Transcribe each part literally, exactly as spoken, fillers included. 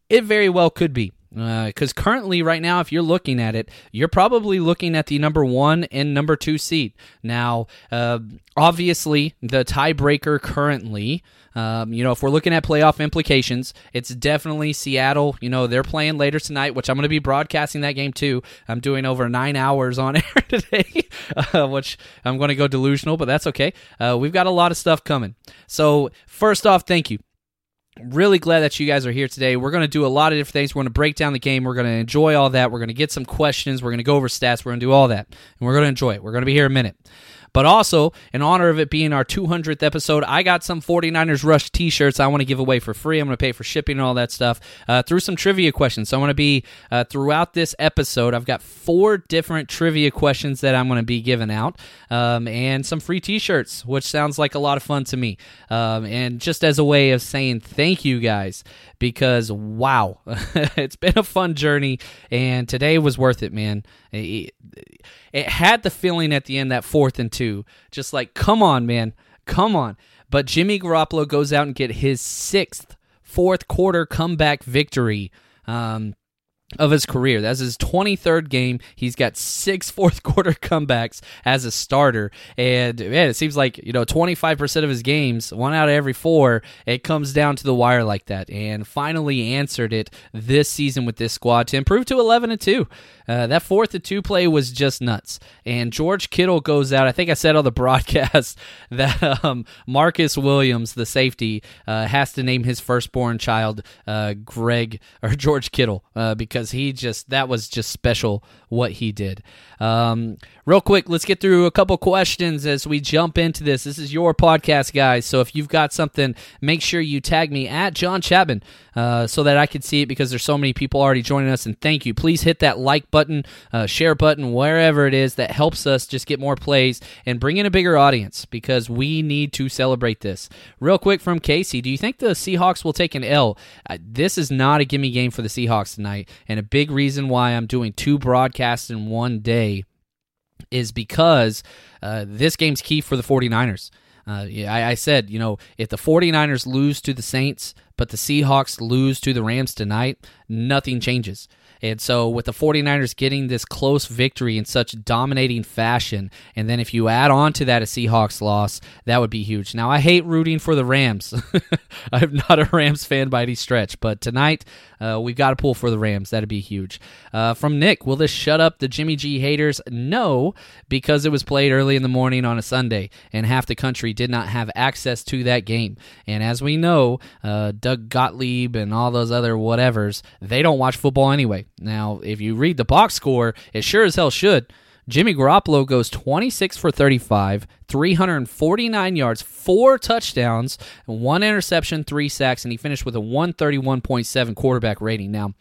It very well could be. Because uh, currently, right now, if you're looking at it, you're probably looking at the number one and number two seed. Now, uh, obviously, the tiebreaker currently, um, you know, if we're looking at playoff implications, it's definitely Seattle. You know, they're playing later tonight, which I'm going to be broadcasting that game too. I'm doing over nine hours on air today, uh, which I'm going to go delusional, but that's okay. Uh, we've got a lot of stuff coming. So, first off, thank you. Really glad that you guys are here today. We're going to do a lot of different things. We're going to break down the game. We're going to enjoy all that. We're going to get some questions. We're going to go over stats. We're going to do all that, and we're going to enjoy it. We're going to be here a minute. But also, in honor of it being our two hundredth episode, I got some forty-niners Rush t-shirts I want to give away for free. I'm going to pay for shipping and all that stuff uh, through some trivia questions. So I'm going to be, uh, throughout this episode, I've got four different trivia questions that I'm going to be giving out um, and some free t-shirts, which sounds like a lot of fun to me. Um, and just as a way of saying thank you guys, because wow, it's been a fun journey, and today was worth it, man. It, it had the feeling at the end, that fourth and two. Just like, come on, man. Come on. But Jimmy Garoppolo goes out and get his sixth fourth quarter comeback victory. Um, of his career. That's his twenty-third game. He's got six fourth quarter comebacks as a starter. And man, it seems like, you know, twenty-five percent of his games, one out of every four, it comes down to the wire like that. And finally answered it this season with this squad to improve to eleven and two. Uh, that fourth and two play was just nuts. And George Kittle goes out. I think I said on the broadcast that um, Marcus Williams, the safety, uh, has to name his firstborn child uh, Greg or George Kittle uh, because he just that was just special what he did. Um, real quick, let's get through a couple questions as we jump into this. This is your podcast, guys, so if you've got something, make sure you tag me at John Chapman uh, so that I can see it, because there's so many people already joining us, and thank you. Please hit that like button, uh, share button, wherever it is that helps us just get more plays and bring in a bigger audience, because we need to celebrate this. Real quick from Casey, do you think the Seahawks will take an L? Uh, this is not a gimme game for the Seahawks tonight. And a big reason why I'm doing two broadcasts in one day is because uh, this game's key for the 49ers. Uh, I, I said, you know, if the 49ers lose to the Saints, but the Seahawks lose to the Rams tonight, nothing changes. And so with the 49ers getting this close victory in such dominating fashion, and then if you add on to that a Seahawks loss, that would be huge. Now, I hate rooting for the Rams. I'm not a Rams fan by any stretch, but tonight uh, we've got to pull for the Rams. That would be huge. Uh, from Nick, will this shut up the Jimmy G haters? No, because it was played early in the morning on a Sunday, and half the country did not have access to that game. And as we know, uh, Doug Gottlieb and all those other whatevers, they don't watch football anyway. Now, if you read the box score, it sure as hell should. Jimmy Garoppolo goes twenty-six for thirty-five, three hundred forty-nine yards, four touchdowns, one interception, three sacks, and he finished with a one thirty-one point seven quarterback rating. Now,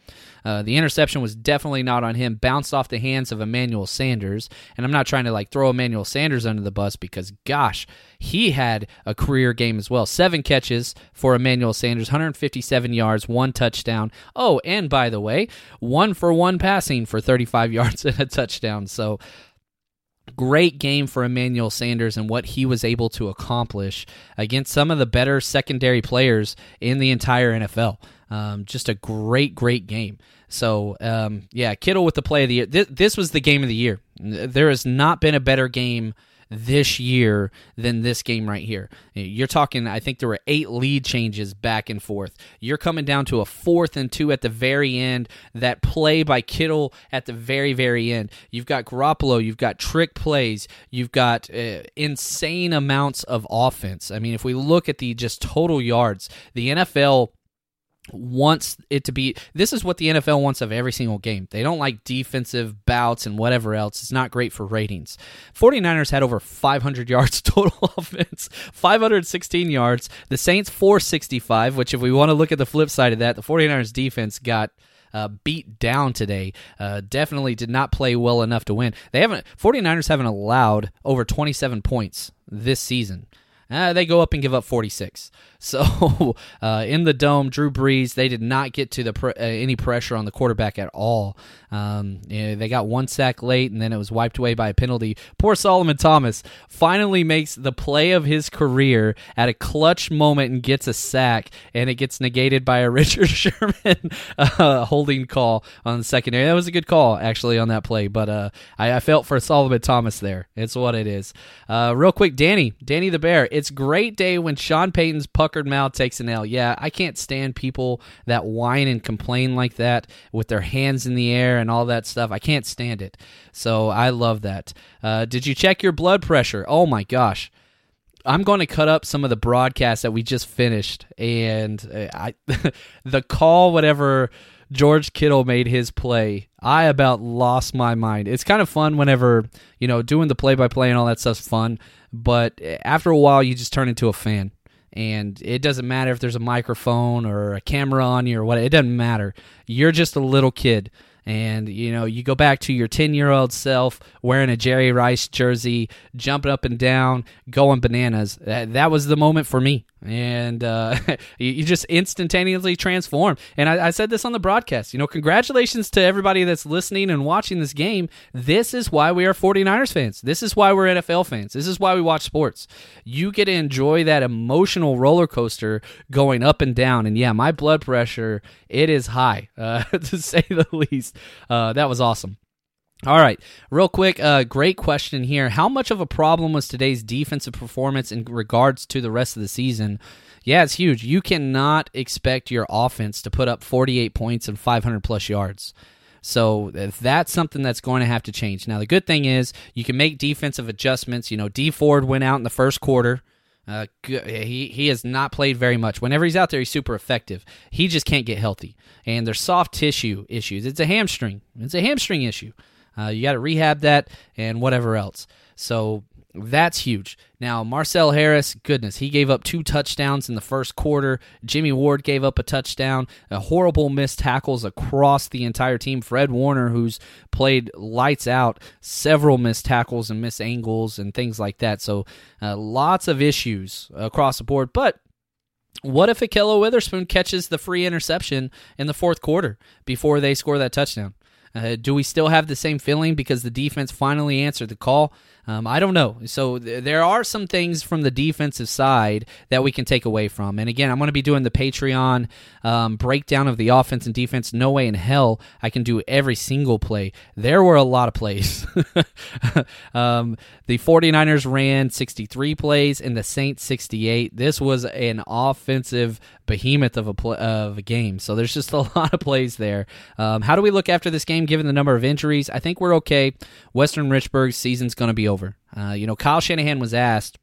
uh, the interception was definitely not on him, bounced off the hands of Emmanuel Sanders, and I'm not trying to like throw Emmanuel Sanders under the bus because, gosh, he had a career game as well. Seven catches for Emmanuel Sanders, one hundred fifty-seven yards, one touchdown. Oh, and by the way, one for one passing for thirty-five yards and a touchdown, so great game for Emmanuel Sanders and what he was able to accomplish against some of the better secondary players in the entire N F L. Um, just a great, great game. So, um, yeah, Kittle with the play of the year. This, this was the game of the year. There has not been a better game this year than this game right here. You're talking, I think there were eight lead changes back and forth. You're coming down to a fourth and two at the very end. That play by Kittle at the very, very end. You've got Garoppolo. You've got trick plays. You've got uh, insane amounts of offense. I mean, if we look at the just total yards, the N F L wants it to be, this is what the N F L wants of every single game. They don't like defensive bouts and whatever else. It's not great for ratings. 49ers had over five hundred yards total offense, five hundred sixteen yards. The Saints four sixty-five, which if we want to look at the flip side of that, the 49ers defense got Uh, beat down today. Uh, definitely did not play well enough to win. They haven't. 49ers haven't allowed over twenty-seven points this season. Uh, they go up and give up forty-six. So uh, in the dome, Drew Brees, they did not get to the pr- uh, any pressure on the quarterback at all. Um, you know, they got one sack late, and then it was wiped away by a penalty. Poor Solomon Thomas finally makes the play of his career at a clutch moment and gets a sack, and it gets negated by a Richard Sherman uh, holding call on the secondary. That was a good call, actually, on that play, but uh, I, I felt for Solomon Thomas there. It's what it is. Uh, real quick, Danny, Danny the Bear, it's great day when Sean Payton's puckered mouth takes an L. Yeah, I can't stand people that whine and complain like that with their hands in the air and all that stuff. I can't stand it. So I love that. Uh, did you check your blood pressure? Oh my gosh. I'm going to cut up some of the broadcasts that we just finished. And I, the call, whatever, George Kittle made his play, I about lost my mind. It's kind of fun whenever, you know, doing the play-by-play and all that stuff's fun, but after a while you just turn into a fan, and it doesn't matter if there's a microphone or a camera on you or what. It doesn't matter. You're just a little kid, and, you know, you go back to your ten-year-old self wearing a Jerry Rice jersey, jumping up and down, going bananas. That, that was the moment for me. and uh, you, you just instantaneously transform. And I, I said this on the broadcast, you know, congratulations to everybody that's listening and watching this game. This is why we are 49ers fans. This is why we're N F L fans. This is why we watch sports. You get to enjoy that emotional roller coaster going up and down. And yeah, my blood pressure, it is high, uh, to say the least. Uh, that was awesome. All right, real quick, uh, great question here. How much of a problem was today's defensive performance in regards to the rest of the season? Yeah, it's huge. You cannot expect your offense to put up forty-eight points and five hundred plus yards. So that's something that's going to have to change. Now, the good thing is you can make defensive adjustments. You know, Dee Ford went out in the first quarter. Uh, he he has not played very much. Whenever he's out there, he's super effective. He just can't get healthy. And there's soft tissue issues. It's a hamstring. It's a hamstring issue. Uh, you got to rehab that and whatever else. So that's huge. Now, Marcel Harris, goodness, he gave up two touchdowns in the first quarter. Jimmy Ward gave up a touchdown. A horrible missed tackles across the entire team. Fred Warner, who's played lights out, several missed tackles and missed angles and things like that. So uh, lots of issues across the board. But what if Akhello Witherspoon catches the free interception in the fourth quarter before they score that touchdown? Uh, do we still have the same feeling because the defense finally answered the call? Um, I don't know. So th- there are some things from the defensive side that we can take away from. And again, I'm going to be doing the Patreon um, breakdown of the offense and defense. No way in hell I can do every single play. There were a lot of plays. um, the 49ers ran sixty-three plays and the Saints sixty-eight. This was an offensive behemoth of a pl- of a game. So there's just a lot of plays there. Um, how do we look after this game? Given the number of injuries, I think we're okay. Western Richburg's season's going to be over. Uh, you know, Kyle Shanahan was asked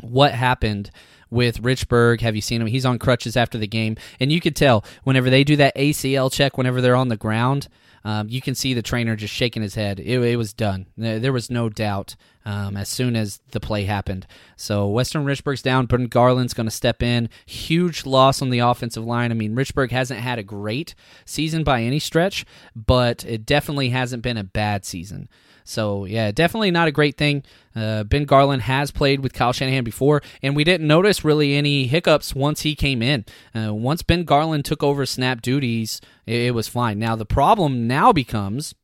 what happened with Richburg. Have you seen him? He's on crutches after the game. And you could tell whenever they do that A C L check, whenever they're on the ground, um, you can see the trainer just shaking his head. It, it was done. There was no doubt um, as soon as the play happened. So Western Richburg's down. Ben Garland's going to step in. Huge loss on the offensive line. I mean, Richburg hasn't had a great season by any stretch, but it definitely hasn't been a bad season. So, yeah, definitely not a great thing. Uh, Ben Garland has played with Kyle Shanahan before, and we didn't notice really any hiccups once he came in. Uh, once Ben Garland took over snap duties, it, it was fine. Now, the problem now becomes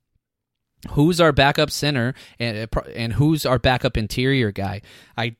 who's our backup center and, and who's our backup interior guy. I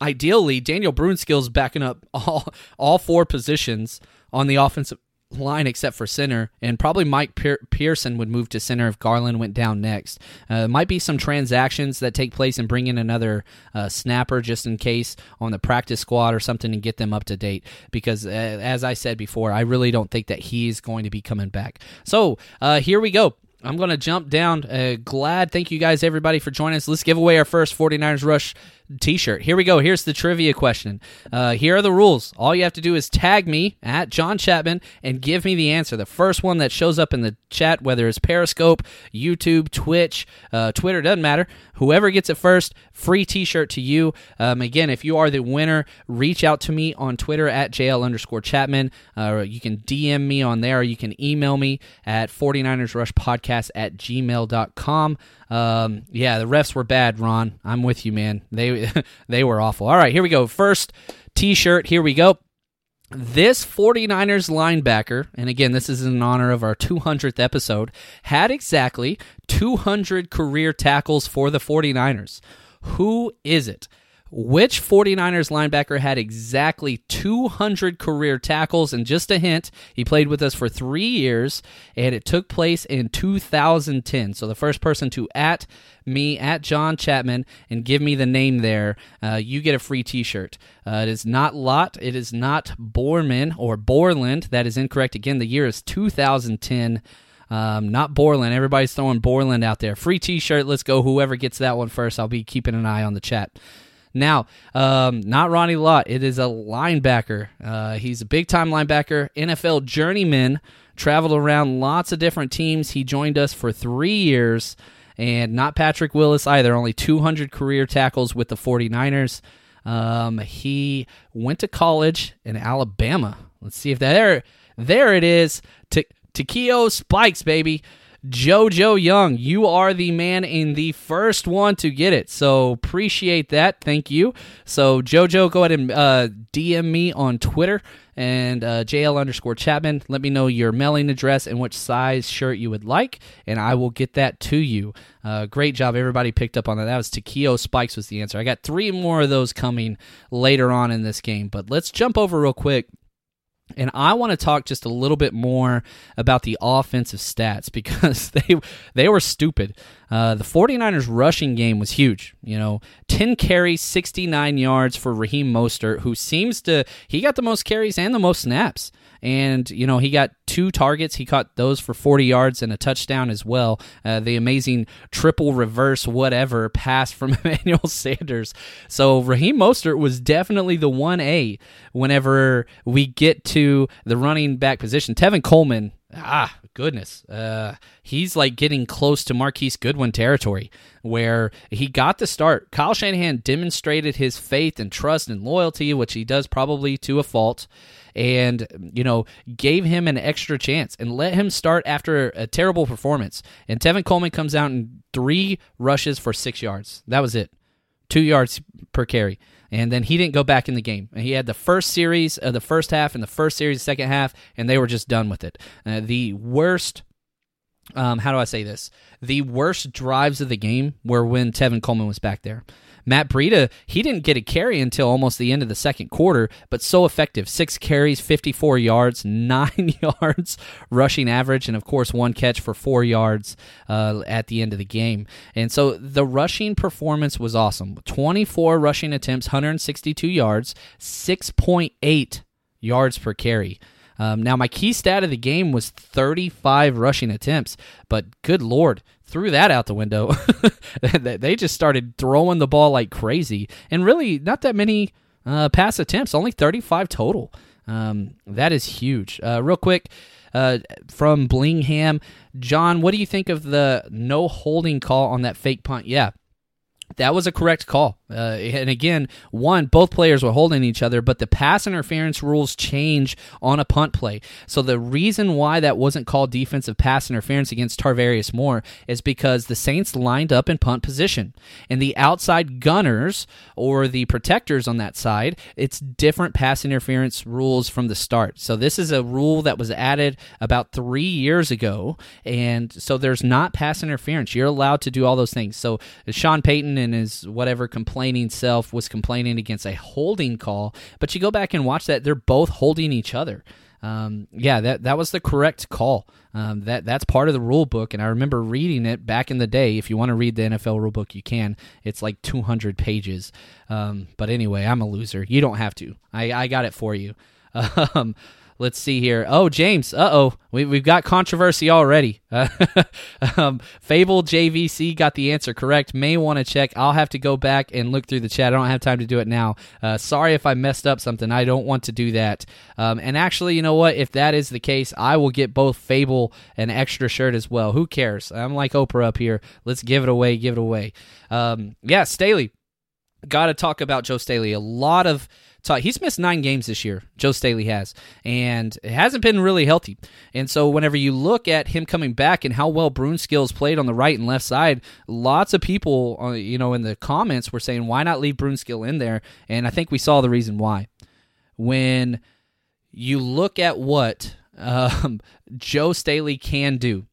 Ideally, Daniel Brunskill's backing up all, all four positions on the offensive line except for center, and probably Mike Pearson would move to center if Garland went down next. Uh, might be some transactions that take place and bring in another uh, snapper just in case on the practice squad or something and get them up to date because, uh, as I said before, I really don't think that he's going to be coming back. So uh, here we go. I'm going to jump down. Uh, glad. Thank you guys, everybody, for joining us. Let's give away our first 49ers Rush t-shirt. Here we go. Here's the trivia question. Uh, here are the rules. All you have to do is tag me at John Chapman and give me the answer. The first one that shows up in the chat, whether it's Periscope, YouTube, Twitch, uh, Twitter, doesn't matter. Whoever gets it first, free t-shirt to you. Um, again, if you are the winner, reach out to me on Twitter at JL underscore Chapman. Uh, you can D M me on there. Or you can email me at 49ers Rush Podcast at gmail dot com. Um, yeah, the refs were bad, Ron. I'm with you, man. They they were awful. All right, here we go. First t-shirt, here we go. This 49ers linebacker, and again, this is in honor of our two hundredth episode, had exactly two hundred career tackles for the 49ers. Who is it? Which 49ers linebacker had exactly two hundred career tackles? And just a hint, he played with us for three years, and it took place in two thousand ten. So the first person to at me, at John Chapman, and give me the name there, uh, you get a free t-shirt. Uh, it is not Lott. It is not Borman or Borland. That is incorrect. Again, the year is two thousand ten. Um, not Borland. Everybody's throwing Borland out there. Free t-shirt. Let's go. Whoever gets that one first, I'll be keeping an eye on the chat. Now, um, not Ronnie Lott. It is a linebacker. Uh, he's a big-time linebacker, N F L journeyman, traveled around lots of different teams. He joined us for three years, and not Patrick Willis either, only two hundred career tackles with the 49ers. Um, he went to college in Alabama. Let's see if that there, there it is. Takeo Spikes, baby. JoJo Young, you are the man and the first one to get it. So appreciate that. Thank you. So JoJo, go ahead and uh, D M me on Twitter and uh, J L underscore Chapman. Let me know your mailing address and which size shirt you would like, and I will get that to you. Uh, great job. Everybody picked up on that. That was Takeo Spikes was the answer. I got three more of those coming later on in this game, but let's jump over real quick. And I want to talk just a little bit more about the offensive stats because they they were stupid. Uh, the 49ers rushing game was huge. You know, ten carries, sixty-nine yards for Raheem Mostert, who seems to, he got the most carries and the most snaps. And, you know, he got two targets. He caught those for forty yards and a touchdown as well. Uh, the amazing triple reverse whatever pass from Emmanuel Sanders. So Raheem Mostert was definitely the one A whenever we get to the running back position. Tevin Coleman, ah, goodness. Uh, he's like getting close to Marquise Goodwin territory where he got the start. Kyle Shanahan demonstrated his faith and trust and loyalty, which he does probably to a fault, and, you know, gave him an extra chance and let him start after a terrible performance. And Tevin Coleman comes out in three rushes for six yards. That was it. Two yards per carry. And then he didn't go back in the game. He had the first series of the first half and the first series of the second half, and they were just done with it. Uh, the worst, um, how do I say this? The worst drives of the game were when Tevin Coleman was back there. Matt Breida, he didn't get a carry until almost the end of the second quarter, but so effective. six carries, fifty-four yards, nine yards rushing average, and of course one catch for four yards uh, at the end of the game. And so the rushing performance was awesome. twenty-four rushing attempts, one hundred sixty-two yards, six point eight yards per carry. Um, now, my key stat of the game was thirty-five rushing attempts, but good Lord, threw that out the window. They just started throwing the ball like crazy, and really not that many uh, pass attempts, only thirty-five total. Um, that is huge. Uh, real quick, uh, from Blingham, John, what do you think of the no holding call on that fake punt? Yeah. That was a correct call. Uh, and again, one, both players were holding each other, but the pass interference rules change on a punt play. So the reason why that wasn't called defensive pass interference against Tarvarius Moore is because the Saints lined up in punt position. And the outside gunners or the protectors on that side, it's different pass interference rules from the start. So this is a rule that was added about three years ago. And so there's not pass interference. You're allowed to do all those things. So Sean Payton and his whatever complaining self was complaining against a holding call, but you go back and watch that, they're both holding each other. Um, yeah, that that was the correct call. Um, that that's part of the rule book, and I remember reading it back in the day. If you want to read the N F L rule book, you can. It's like two hundred pages. Um, but anyway, I'm a loser. You don't have to. I, I got it for you. Um, Let's see here. Oh, James. Uh-oh. We, we've got controversy already. Uh, um, Fable J V C got the answer correct. May want to check. I'll have to go back and look through the chat. I don't have time to do it now. Uh, sorry if I messed up something. I don't want to do that. Um, and actually, you know what? If that is the case, I will get both Fable and extra shirt as well. Who cares? I'm like Oprah up here. Let's give it away. Give it away. Um, yeah, Staley. Got to talk about Joe Staley. A lot of talk. He's missed nine games this year, Joe Staley has, and it hasn't been really healthy. And so whenever you look at him coming back and how well Brunskill played on the right and left side, lots of people, you know, in the comments were saying, why not leave Brunskill in there? And I think we saw the reason why. When you look at what um, Joe Staley can do,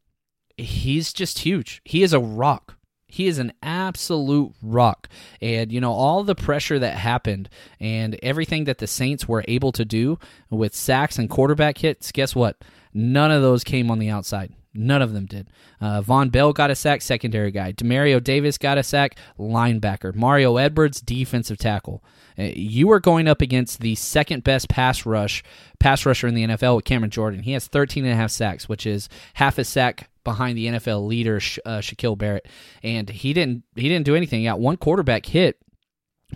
he's just huge. He is a rock. He is an absolute rock. And, you know, all the pressure that happened and everything that the Saints were able to do with sacks and quarterback hits, guess what? None of those came on the outside. None of them did. Uh, Von Bell got a sack, secondary guy. Demario Davis got a sack, linebacker. Mario Edwards, defensive tackle. Uh, you are going up against the second-best pass rush, pass rusher in the N F L with Cameron Jordan. He has thirteen and a half sacks, which is half a sack behind the N F L leader, uh, Shaquille Barrett. And he didn't he didn't do anything. He got one quarterback hit,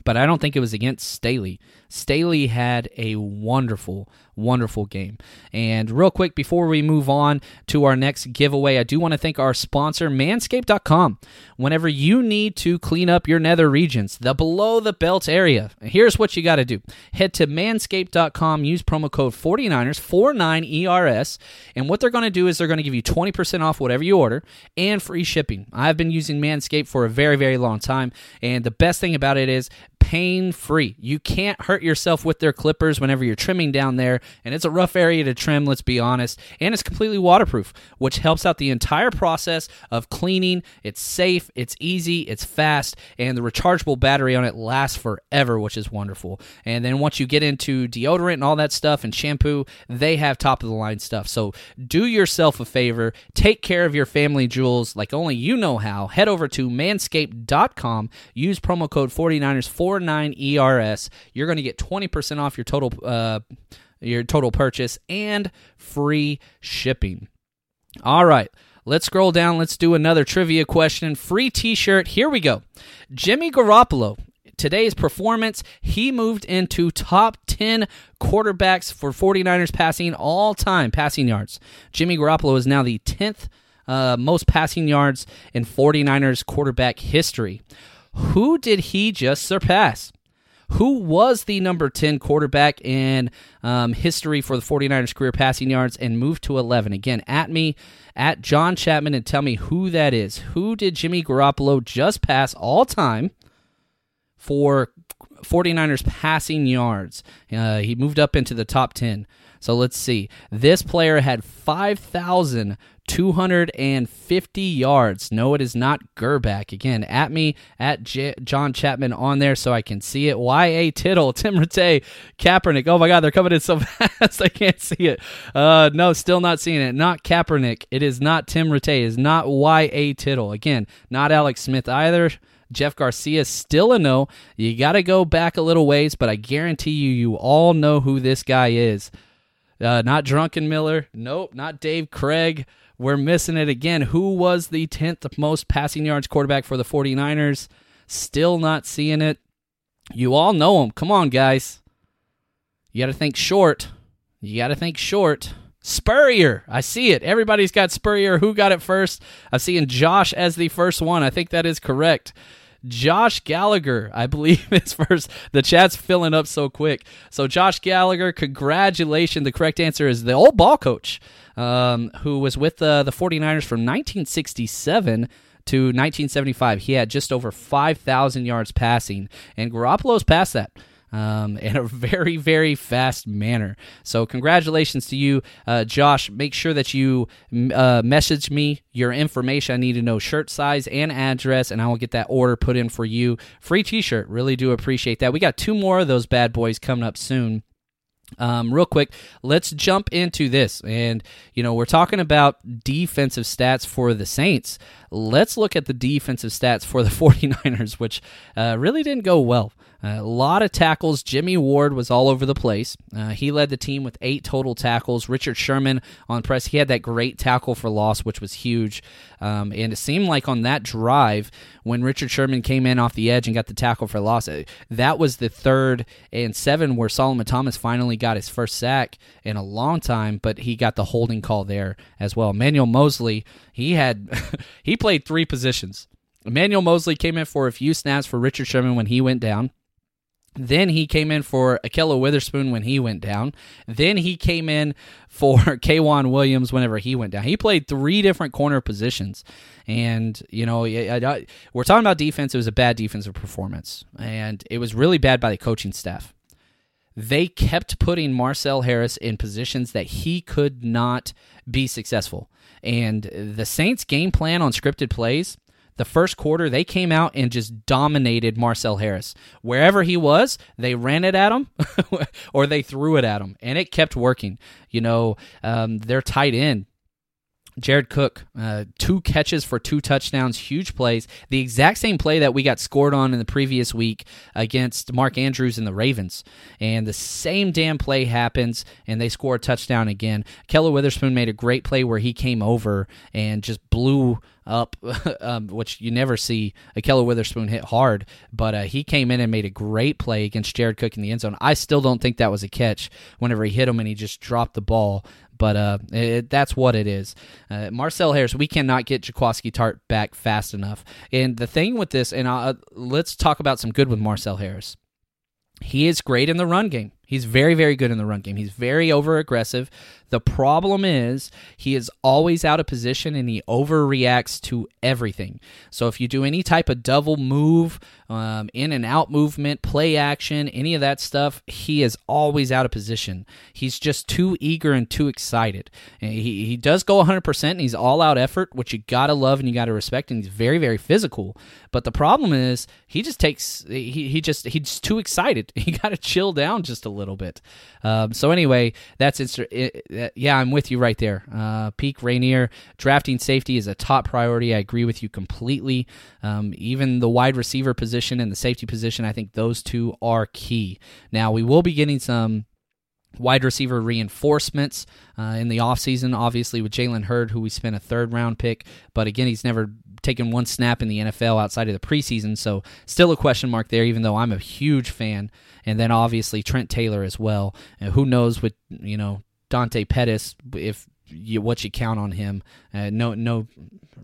But I don't think it was against Staley. Staley had a wonderful, wonderful game. And real quick, before we move on to our next giveaway, I do want to thank our sponsor, manscaped dot com. Whenever you need to clean up your nether regions, the below-the-belt area, here's what you got to do. Head to manscaped dot com, use promo code forty-niners, forty-nine E R S, and what they're going to do is they're going to give you twenty percent off whatever you order and free shipping. I've been using Manscaped for a very, very long time, and the best thing about it is pain-free. You can't hurt yourself with their clippers whenever you're trimming down there, and it's a rough area to trim, let's be honest, and it's completely waterproof, which helps out the entire process of cleaning. It's safe, it's easy, it's fast, and the rechargeable battery on it lasts forever, which is wonderful. And then once you get into deodorant and all that stuff and shampoo, they have top-of-the-line stuff. So do yourself a favor, take care of your family jewels like only you know how. Head over to manscaped dot com, use promo code forty-niners, forty-nine E R S. You're going to get twenty percent off your total uh, your total purchase and free shipping. All right, let's scroll down. Let's do another trivia question. Free t-shirt. Here we go. Jimmy Garoppolo, today's performance, he moved into top ten quarterbacks for 49ers passing all-time passing yards. Jimmy Garoppolo is now the tenth uh, most passing yards in 49ers quarterback history. Who did he just surpass? Who was the number ten quarterback in um, history for the 49ers career passing yards and moved to eleven? Again, at me, at John Chapman, and tell me who that is. Who did Jimmy Garoppolo just pass all time for 49ers passing yards? Uh, he moved up into the top ten. So let's see. This player had five thousand two hundred fifty yards. No, it is not Gerback. Again, at me, at J- John Chapman on there so I can see it. Y A. Tittle, Tim Rattay, Kaepernick. Oh, my God, they're coming in so fast I can't see it. Uh, no, still not seeing it. Not Kaepernick. It is not Tim Rattay. It is not Y A. Tittle. Again, not Alex Smith either. Jeff Garcia, still a no. You got to go back a little ways, but I guarantee you, you all know who this guy is. Uh, not Drunken Miller. Nope. Not Dave Craig. We're missing it again. Who was the tenth most passing yards quarterback for the 49ers? Still not seeing it. You all know him. Come on, guys. You got to think short. You got to think short. Spurrier. I see it. Everybody's got Spurrier. Who got it first? I'm seeing Josh as the first one. I think that is correct. Josh Gallagher, I believe, is first. The chat's filling up so quick. So Josh Gallagher, congratulations. The correct answer is the old ball coach, um, who was with uh, the 49ers from nineteen sixty-seven to nineteen seventy-five. He had just over five thousand yards passing, and Garoppolo's past that. Um, in a very, very fast manner. So congratulations to you, uh, Josh. Make sure that you uh, message me your information. I need to know shirt size and address, and I will get that order put in for you. Free t-shirt. Really do appreciate that. We got two more of those bad boys coming up soon. Um, real quick, let's jump into this. And, you know, we're talking about defensive stats for the Saints. Let's look at the defensive stats for the 49ers, which uh, really didn't go well. Uh, a lot of tackles. Jimmy Ward was all over the place. Uh, he led the team with eight total tackles. Richard Sherman on press, he had that great tackle for loss, which was huge. Um, and it seemed like on that drive, when Richard Sherman came in off the edge and got the tackle for loss, that was the third and seven where Solomon Thomas finally got his first sack in a long time, but he got the holding call there as well. Emmanuel Mosley, he had he played three positions. Emmanuel Mosley came in for a few snaps for Richard Sherman when he went down. Then he came in for Akhello Witherspoon when he went down. Then he came in for K'Wan Williams whenever he went down. He played three different corner positions. And, you know, I, I, we're talking about defense. It was a bad defensive performance. And it was really bad by the coaching staff. They kept putting Marcel Harris in positions that he could not be successful. And the Saints' game plan on scripted plays, the first quarter, they came out and just dominated Marcel Harris. Wherever he was, they ran it at him or they threw it at him, and it kept working. You know, um, their tight end Jared Cook, uh, two catches for two touchdowns, huge plays. The exact same play that we got scored on in the previous week against Mark Andrews and the Ravens. And the same damn play happens, and they score a touchdown again. Akhello Witherspoon made a great play where he came over and just blew up, um, which you never see Akhello Witherspoon hit hard, but uh, he came in and made a great play against Jared Cook in the end zone. I still don't think that was a catch whenever he hit him and he just dropped the ball. But uh, it, that's what it is. Uh, Marcel Harris, we cannot get Jaquiski Tartt back fast enough. And the thing with this, and I, let's talk about some good with Marcel Harris. He is great in the run game. He's very, very good in the run game. He's very over-aggressive. The problem is he is always out of position, and he overreacts to everything. So if you do any type of double move, um, in and out movement, play action, any of that stuff, he is always out of position. He's just too eager and too excited. And he, he does go one hundred percent, and he's all-out effort, which you got to love and you got to respect, and he's very, very physical. But the problem is he just takes – he he just he's too excited. You got to chill down just a little. little bit. Um, so anyway, that's instru- it, it, yeah, I'm with you right there. Uh, Peak Rainier, drafting safety is a top priority. I agree with you completely. Um, even the wide receiver position and the safety position, I think those two are key. Now, we will be getting some wide receiver reinforcements uh, in the offseason, obviously with Jalen Hurd, who we spent a third-round pick, but again, he's never taken one snap in the N F L outside of the preseason, so still a question mark there, even though I'm a huge fan. And then obviously Trent Taylor as well. And who knows with, you know, Dante Pettis, if you, what you count on him. Uh, no, no,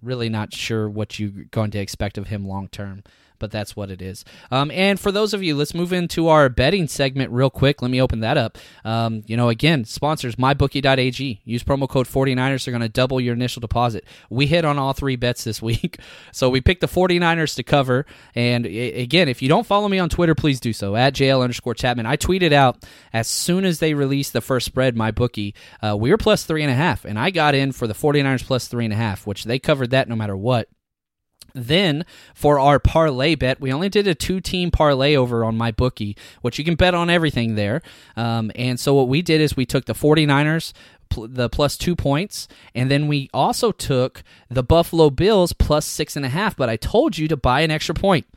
really not sure what you're going to expect of him long term. But that's what it is. Um, and for those of you, let's move into our betting segment real quick. Let me open that up. Um, you know, again, sponsors, my bookie dot a g. Use promo code forty-niners. They're going to double your initial deposit. We hit on all three bets this week. So we picked the forty-niners to cover. And again, if you don't follow me on Twitter, please do so, at JL underscore Chapman. I tweeted out as soon as they released the first spread, MyBookie, uh, we were plus three and a half. And I got in for the forty-niners plus three and a half, which they covered that no matter what. Then for our parlay bet, we only did a two-team parlay over on MyBookie, which you can bet on everything there. Um, and so what we did is we took the forty-niners, pl- the plus two points, and then we also took the Buffalo Bills plus six and a half. But I told you to buy an extra point.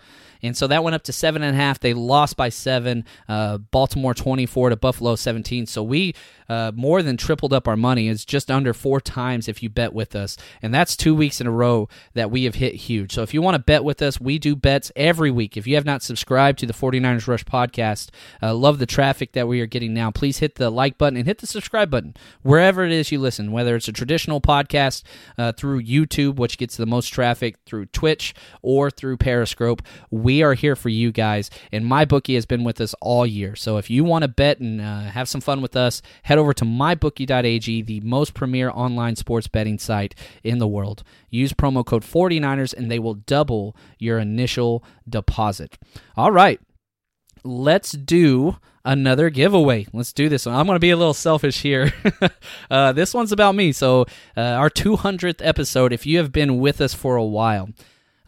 And so that went up to seven and a half. They lost by seven. Uh, Baltimore twenty-four to Buffalo seventeen. So we uh, more than tripled up our money. It's just under four times if you bet with us. And that's two weeks in a row that we have hit huge. So if you want to bet with us, we do bets every week. If you have not subscribed to the forty-niners Rush podcast, uh, love the traffic that we are getting now. Please hit the like button and hit the subscribe button wherever it is you listen, whether it's a traditional podcast uh, through YouTube, which gets the most traffic, through Twitch, or through Periscope. We We are here for you guys, and MyBookie has been with us all year. So if you want to bet and uh, have some fun with us, head over to my bookie dot a g, the most premier online sports betting site in the world. Use promo code forty-niners, and they will double your initial deposit. All right, let's do another giveaway. Let's do this one. I'm going to be a little selfish here. uh, this one's about me. So uh, our two hundredth episode, if you have been with us for a while,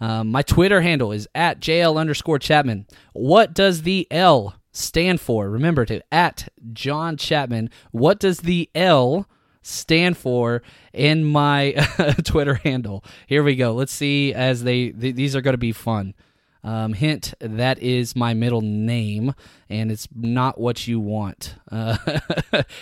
Um, my Twitter handle is at J L underscore Chapman. What does the L stand for? Remember to at John Chapman. What does the L stand for in my Twitter handle? Here we go. Let's see as they, th- these are going to be fun. Um, hint, that is my middle name, and it's not what you want. Uh,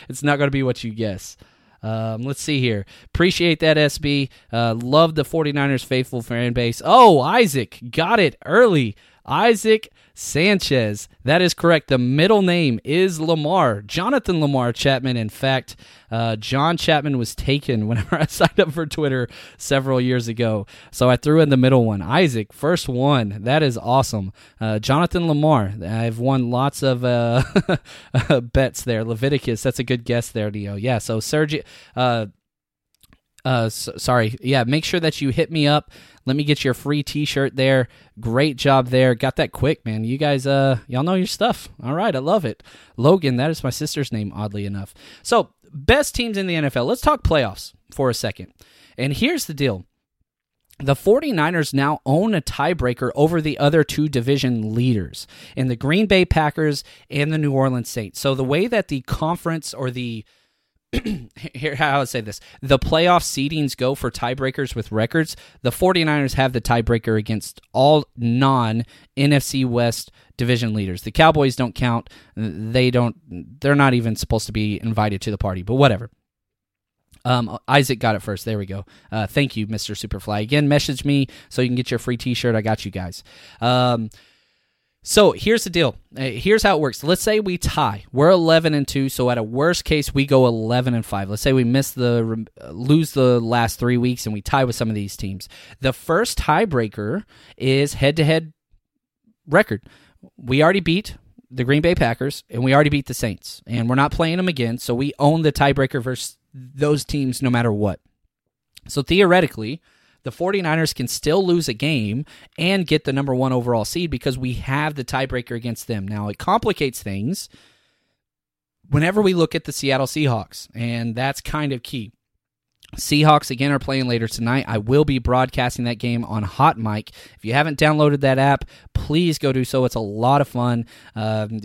it's not going to be what you guess. Um, let's see here. Appreciate that, S B. Uh, love the forty-niners faithful fan base. Oh, Isaac got it early. Isaac Sanchez. That is correct. The middle name is Lamar. Jonathan Lamar Chapman. In fact, uh, John Chapman was taken whenever I signed up for Twitter several years ago. So I threw in the middle one. Isaac, first one. That is awesome. Uh, Jonathan Lamar. I've won lots of uh, bets there. Leviticus. That's a good guess there, Neo. Yeah, so Sergio... Uh, Uh, so, sorry. Yeah, make sure that you hit me up. Let me get your free T-shirt there. Great job there. Got that quick, man. You guys, uh, y'all know your stuff. All right, I love it. Logan, that is my sister's name, oddly enough. So, best teams in the N F L. Let's talk playoffs for a second. And here's the deal. The forty-niners now own a tiebreaker over the other two division leaders in the Green Bay Packers and the New Orleans Saints. So, the way that the conference or the here how I would say this. The playoff seedings go for tiebreakers with records. The 49ers have the tiebreaker against all non-N F C West division leaders. The Cowboys don't count. They don't, they're not even supposed to be invited to the party, but whatever. Um, Isaac got it first. There we go. Uh, thank you, Mister Superfly. Again, message me so you can get your free t-shirt. I got you guys. Um, so here's the deal. Uh, here's how it works. Let's say we tie. We're eleven and two. So at a worst case, we go eleven and five. Let's say we miss the uh, lose the last three weeks and we tie with some of these teams. The first tiebreaker is head-to-head record. We already beat the Green Bay Packers and we already beat the Saints, and we're not playing them again. So we own the tiebreaker versus those teams no matter what. So theoretically, the 49ers can still lose a game and get the number one overall seed because we have the tiebreaker against them. Now, it complicates things whenever we look at the Seattle Seahawks, and that's kind of key. Seahawks, again, are playing later tonight. I will be broadcasting that game on Hot Mic. If you haven't downloaded that app, please go do so. It's a lot of fun. Um,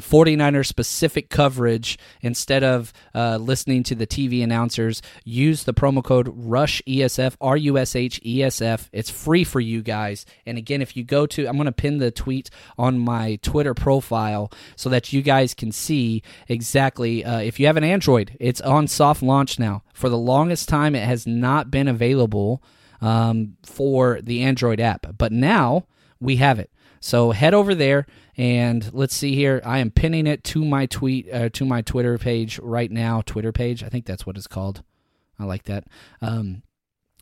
49er-specific coverage instead of uh, listening to the T V announcers. Use the promo code RUSH E S F, R U S H E S F. It's free for you guys. And again, if you go to, I'm going to pin the tweet on my Twitter profile so that you guys can see exactly. Uh, if you have an Android, it's on soft launch now. For the longest time it has not been available um, for the Android app, but now we have it. So head over there and let's see here. I am pinning it to my tweet, uh, to my Twitter page right now. Twitter page, I think that's what it's called. I like that. Um,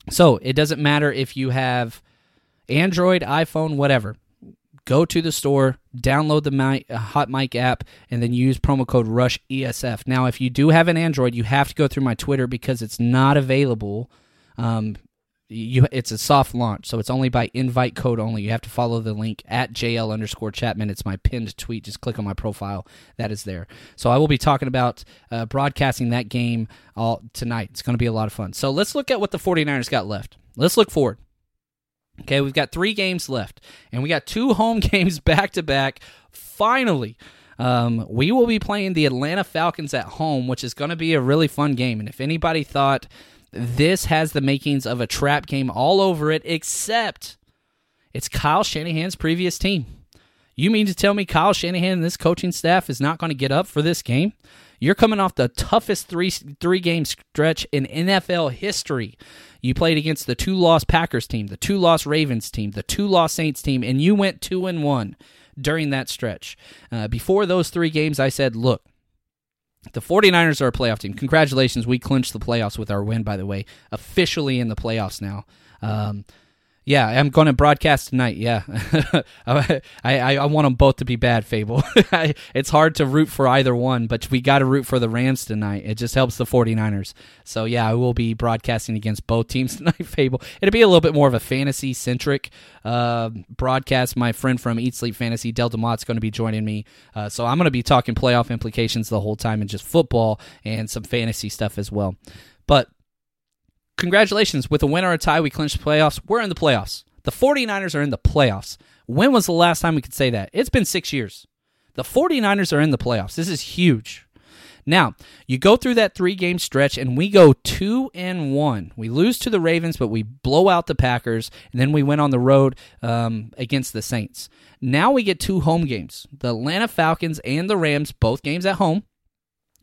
so it doesn't matter if you have Android, iPhone, whatever. Go to the store, download the mic, uh, Hot Mic app, and then use promo code RUSH E S F. Now, if you do have an Android, you have to go through my Twitter because it's not available. Um, you, it's a soft launch, so it's only by invite code only. You have to follow the link at J L underscore Chapman. It's my pinned tweet. Just click on my profile. That is there. So I will be talking about uh, broadcasting that game all tonight. It's going to be a lot of fun. So let's look at what the 49ers got left. Let's look forward. Okay, we've got three games left, and we got two home games back-to-back. Finally, um, we will be playing the Atlanta Falcons at home, which is going to be a really fun game. And if anybody thought this has the makings of a trap game all over it, except it's Kyle Shanahan's previous team. You mean to tell me Kyle Shanahan and this coaching staff is not going to get up for this game? You're coming off the toughest three, three-game stretch in N F L history. You played against the two-loss Packers team, the two-loss Ravens team, the two-loss Saints team, and you went two and one during that stretch. Uh, before those three games, I said, look, the 49ers are a playoff team. Congratulations, we clinched the playoffs with our win, by the way, officially in the playoffs now. Um, yeah, I'm going to broadcast tonight, yeah. I, I, I want them both to be bad, Fable. It's hard to root for either one, but we got to root for the Rams tonight. It just helps the 49ers. So, yeah, I will be broadcasting against both teams tonight, Fable. It'll be a little bit more of a fantasy-centric uh, broadcast. My friend from Eat Sleep Fantasy, Del DeMott's going to be joining me. Uh, so I'm going to be talking playoff implications the whole time and just football and some fantasy stuff as well. But congratulations. With a win or a tie, we clinched the playoffs. We're in the playoffs. The 49ers are in the playoffs. When was the last time we could say that? It's been six years. The 49ers are in the playoffs. This is huge. Now, you go through that three-game stretch, and we go two and one. We lose to the Ravens, but we blow out the Packers, and then we went on the road um, against the Saints. Now we get two home games, the Atlanta Falcons and the Rams, both games at home.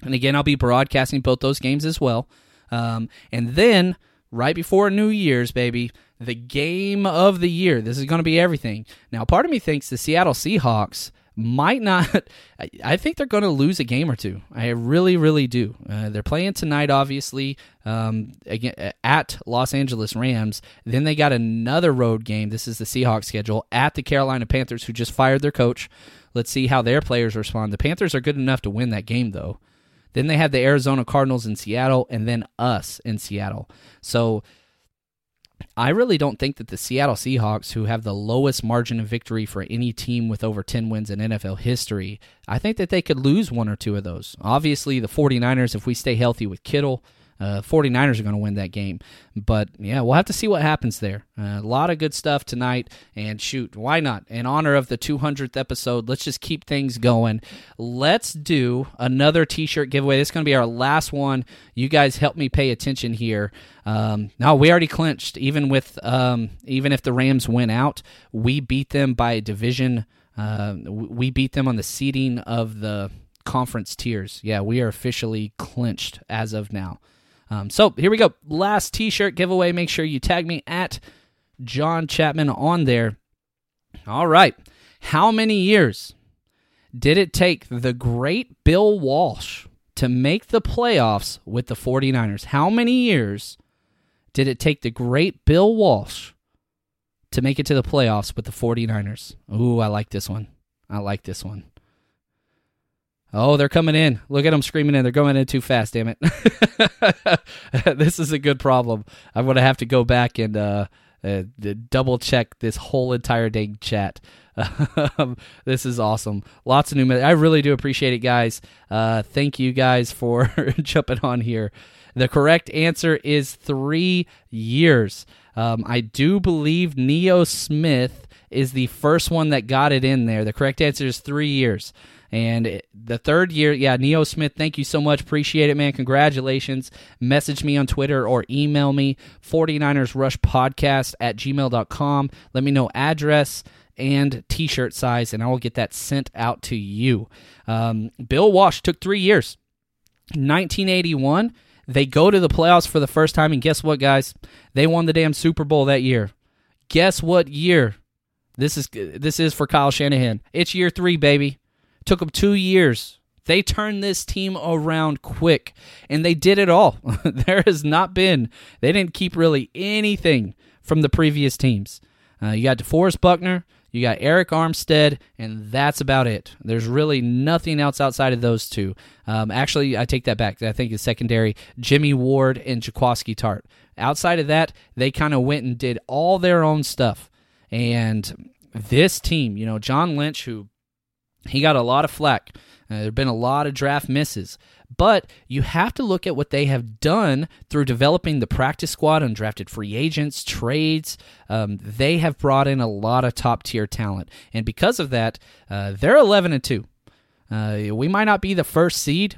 And again, I'll be broadcasting both those games as well. Um, and then right before New Year's, baby, the game of the year. This is going to be everything. Now, part of me thinks the Seattle Seahawks might not – I think they're going to lose a game or two. I really, really do. Uh, they're playing tonight, obviously, um, again, at Los Angeles Rams. Then they got another road game. This is the Seahawks schedule at the Carolina Panthers, who just fired their coach. Let's see how their players respond. The Panthers are good enough to win that game, though. Then they have the Arizona Cardinals in Seattle, and then us in Seattle. So I really don't think that the Seattle Seahawks, who have the lowest margin of victory for any team with over ten wins in N F L history, I think that they could lose one or two of those. Obviously, the 49ers, if we stay healthy with Kittle, Uh, 49ers are going to win that game. But, yeah, we'll have to see what happens there. Uh, a lot of good stuff tonight. And, shoot, why not? In honor of the two hundredth episode, let's just keep things going. Let's do another T-shirt giveaway. This is going to be our last one. You guys help me pay attention here. Um, no, we already clinched. Even with um, even if the Rams went out, we beat them by a division. Uh, we beat them on the seeding of the conference tiers. Yeah, we are officially clinched as of now. Um, so here we go. Last T-shirt giveaway. Make sure you tag me at John Chapman on there. All right. How many years did it take the great Bill Walsh to make the playoffs with the 49ers? How many years did it take the great Bill Walsh to make it to the playoffs with the 49ers? Ooh, I like this one. I like this one. Oh, they're coming in. Look at them screaming in. They're going in too fast, damn it. This is a good problem. I'm going to have to go back and uh, uh, double-check this whole entire dang chat. This is awesome. Lots of new messages. I really do appreciate it, guys. Uh, thank you guys for jumping on here. The correct answer is three years. Um, I do believe Neo Smith is the first one that got it in there. The correct answer is three years. And it, the third year, yeah, Neo Smith, thank you so much. Appreciate it, man. Congratulations. Message me on Twitter or email me, 49ers Rush Podcast at gmail dot com. Let me know address and T-shirt size, and I will get that sent out to you. Um, Bill Walsh took three years. nineteen eighty-one, they go to the playoffs for the first time, and guess what, guys? They won the damn Super Bowl that year. Guess what year? This is this is for Kyle Shanahan. It's year three, baby. Took them two years. They turned this team around quick, and they did it all. There has not been, they didn't keep really anything from the previous teams. Uh, you got DeForest Buckner, you got Eric Armstead, and that's about it. There's really nothing else outside of those two. Um, actually, I take that back. I think it's secondary, Jimmy Ward and Jaquiski Tartt. Outside of that, they kind of went and did all their own stuff. And this team, you know, John Lynch, who he got a lot of flack. Uh, there have been a lot of draft misses. But you have to look at what they have done through developing the practice squad, undrafted free agents, trades. Um, they have brought in a lot of top-tier talent. And because of that, uh, they're eleven and two. Uh, we might not be the first seed.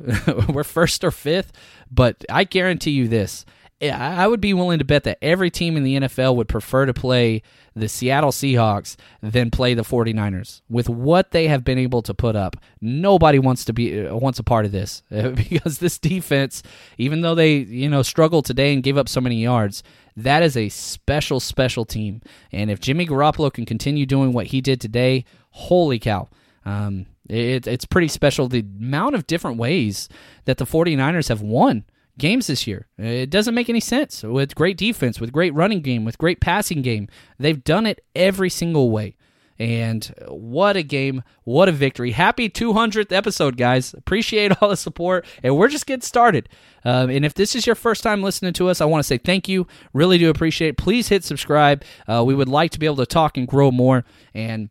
We're first or fifth. But I guarantee you this. I would be willing to bet that every team in the N F L would prefer to play the Seattle Seahawks than play the 49ers. With what they have been able to put up, nobody wants to be wants a part of this because this defense, even though they, you know, struggled today and gave up so many yards, that is a special, special team. And if Jimmy Garoppolo can continue doing what he did today, holy cow. Um, it, it's pretty special the amount of different ways that the 49ers have won games this year. It doesn't make any sense. With great defense, with great running game, with great passing game, they've done it every single way. And what a game, what a victory. Happy two hundredth episode, guys. Appreciate all the support, and we're just getting started. Um, and if this is your first time listening to us, I want to say thank you. Really do appreciate it. Please hit subscribe. Uh, we would like to be able to talk and grow more, and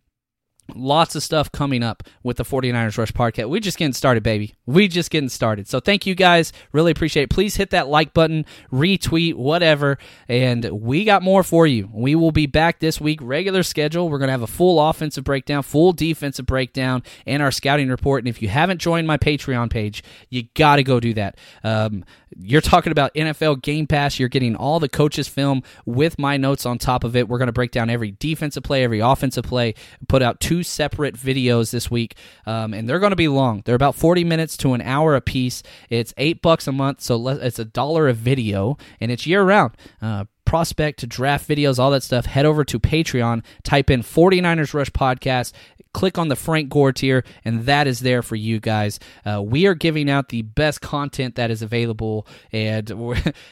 lots of stuff coming up with the 49ers Rush Podcast. We're just getting started, baby. We're just getting started. So thank you, guys. Really appreciate it. Please hit that like button, retweet, whatever, and we got more for you. We will be back this week, regular schedule. We're going to have a full offensive breakdown, full defensive breakdown, and our scouting report. And if you haven't joined my Patreon page, you got to go do that. Um, you're talking about N F L Game Pass. You're getting all the coaches' film with my notes on top of it. We're going to break down every defensive play, every offensive play, put out two separate videos this week, um, and they're going to be long. They're about forty minutes to an hour a piece. It's eight bucks a month, so le- it's a dollar a video, and it's year-round. Uh, prospect to draft videos, all that stuff. Head over to Patreon, type in 49ers Rush Podcast, click on the Frank Gore tier, and that is there for you guys. Uh, we are giving out the best content that is available, and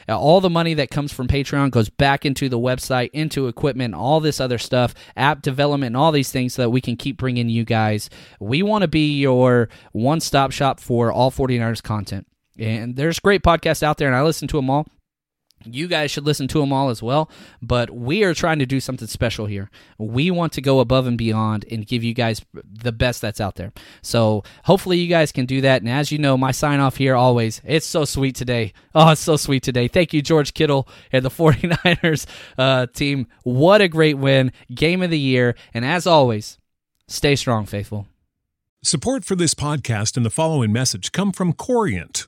all the money that comes from Patreon goes back into the website, into equipment, all this other stuff, app development, and all these things so that we can keep bringing you guys. We want to be your one-stop shop for all 49ers content, and there's great podcasts out there, and I listen to them all. You guys should listen to them all as well, but we are trying to do something special here. We want to go above and beyond and give you guys the best that's out there. So hopefully you guys can do that. And as you know, my sign-off here always, it's so sweet today. Oh, it's so sweet today. Thank you, George Kittle and the 49ers uh, team. What a great win, game of the year. And as always, stay strong, faithful. Support for this podcast and the following message come from Corient.